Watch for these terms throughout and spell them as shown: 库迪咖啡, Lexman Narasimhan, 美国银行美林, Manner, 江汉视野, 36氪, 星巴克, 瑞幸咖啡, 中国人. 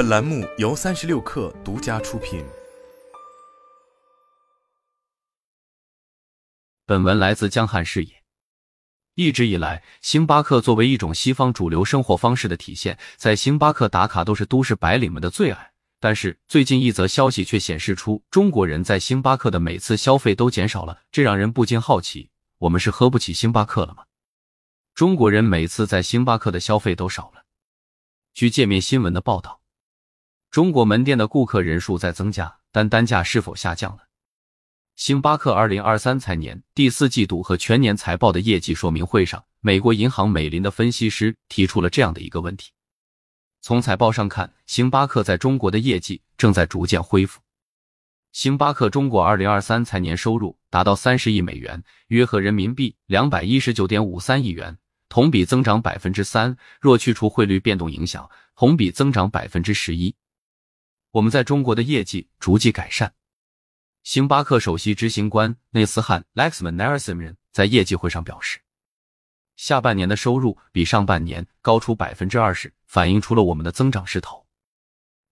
本栏目由36氪独家出品。本文来自江汉视野。一直以来，星巴克作为一种西方主流生活方式的体现，在星巴克打卡都是都市白领们的最爱。但是最近一则消息却显示出中国人在星巴克的每次消费都减少了，这让人不禁好奇，我们是喝不起星巴克了吗？中国人每次在星巴克的消费都少了。据界面新闻的报道，中国门店的顾客人数在增加，但单价是否下降了？星巴克2023财年第四季度和全年财报的业绩说明会上，美国银行美林的分析师提出了这样的一个问题。从财报上看，星巴克在中国的业绩正在逐渐恢复。星巴克中国2023财年收入达到30亿美元，约合人民币 219.53 亿元，同比增长 3%， 若去除汇率变动影响，同比增长 11%。我们在中国的业绩逐季改善。星巴克首席执行官内斯汉 Lexman Narasimhan 在业绩会上表示，下半年的收入比上半年高出 20%， 反映出了我们的增长势头。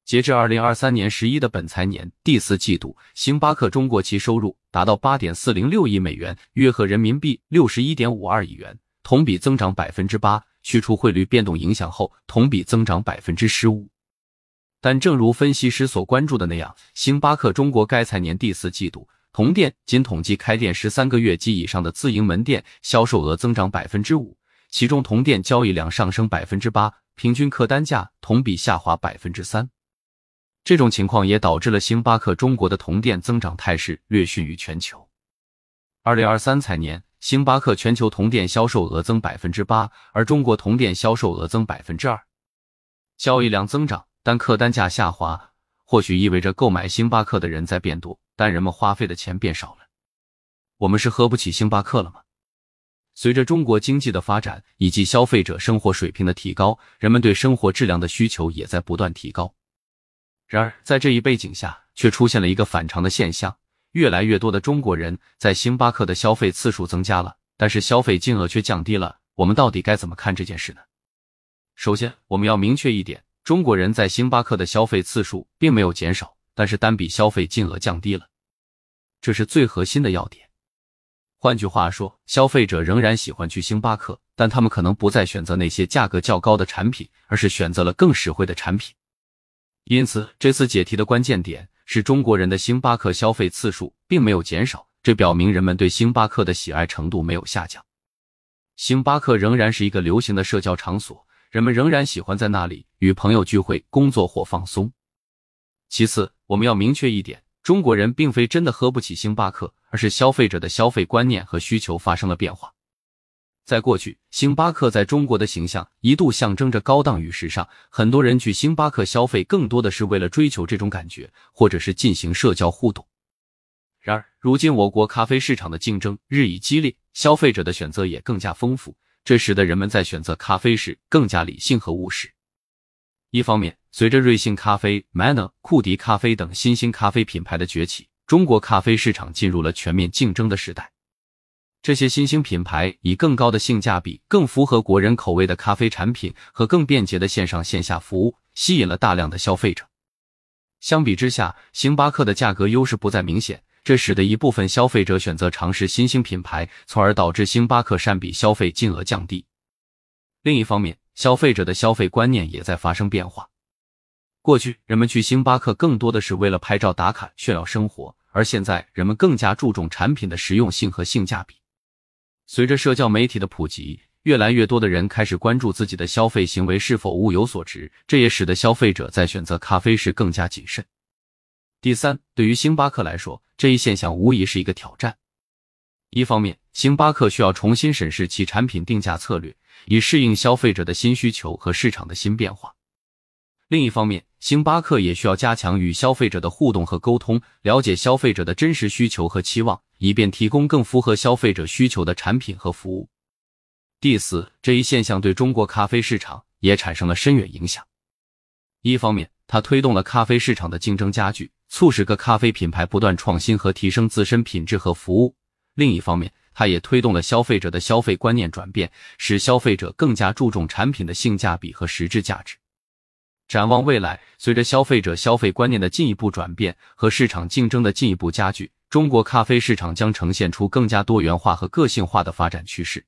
截至2023年11的本财年第四季度，星巴克中国其收入达到 8.406 亿美元，约合人民币 61.52 亿元，同比增长 8%， 去除汇率变动影响后，同比增长 15%。但正如分析师所关注的那样，星巴克中国该财年第四季度，同店仅统计开店13个月及以上的自营门店销售额增长 5%， 其中同店交易量上升 8%， 平均客单价同比下滑 3%。这种情况也导致了星巴克中国的同店增长态势略逊于全球。2023财年，星巴克全球同店销售额增 8%， 而中国同店销售额增 2%。交易量增长，但客单价下滑，或许意味着购买星巴克的人在变多，但人们花费的钱变少了。我们是喝不起星巴克了吗？随着中国经济的发展以及消费者生活水平的提高，人们对生活质量的需求也在不断提高。然而，在这一背景下，却出现了一个反常的现象，越来越多的中国人在星巴克的消费次数增加了，但是消费金额却降低了。我们到底该怎么看这件事呢？首先，我们要明确一点，中国人在星巴克的消费次数并没有减少，但是单笔消费金额降低了。这是最核心的要点。换句话说，消费者仍然喜欢去星巴克，但他们可能不再选择那些价格较高的产品，而是选择了更实惠的产品。因此，这次解题的关键点是中国人的星巴克消费次数并没有减少，这表明人们对星巴克的喜爱程度没有下降。星巴克仍然是一个流行的社交场所，人们仍然喜欢在那里与朋友聚会、工作或放松。其次，我们要明确一点，中国人并非真的喝不起星巴克，而是消费者的消费观念和需求发生了变化。在过去，星巴克在中国的形象一度象征着高档与时尚，很多人去星巴克消费更多的是为了追求这种感觉，或者是进行社交互动。然而，如今我国咖啡市场的竞争日益激烈，消费者的选择也更加丰富，这使得人们在选择咖啡时更加理性和务实。一方面，随着瑞幸咖啡、Manner、库迪咖啡等新兴咖啡品牌的崛起，中国咖啡市场进入了全面竞争的时代。这些新兴品牌以更高的性价比、更符合国人口味的咖啡产品和更便捷的线上线下服务，吸引了大量的消费者。相比之下，星巴克的价格优势不再明显，这使得一部分消费者选择尝试新兴品牌，从而导致星巴克单笔消费金额降低。另一方面，消费者的消费观念也在发生变化。过去，人们去星巴克更多的是为了拍照打卡、炫耀生活，而现在人们更加注重产品的实用性和性价比。随着社交媒体的普及，越来越多的人开始关注自己的消费行为是否物有所值，这也使得消费者在选择咖啡时更加谨慎。第三，对于星巴克来说，这一现象无疑是一个挑战。一方面，星巴克需要重新审视其产品定价策略，以适应消费者的新需求和市场的新变化。另一方面，星巴克也需要加强与消费者的互动和沟通，了解消费者的真实需求和期望，以便提供更符合消费者需求的产品和服务。第四，这一现象对中国咖啡市场也产生了深远影响。一方面，它推动了咖啡市场的竞争加剧，促使各咖啡品牌不断创新和提升自身品质和服务。另一方面，它也推动了消费者的消费观念转变，使消费者更加注重产品的性价比和实质价值。展望未来，随着消费者消费观念的进一步转变和市场竞争的进一步加剧，中国咖啡市场将呈现出更加多元化和个性化的发展趋势。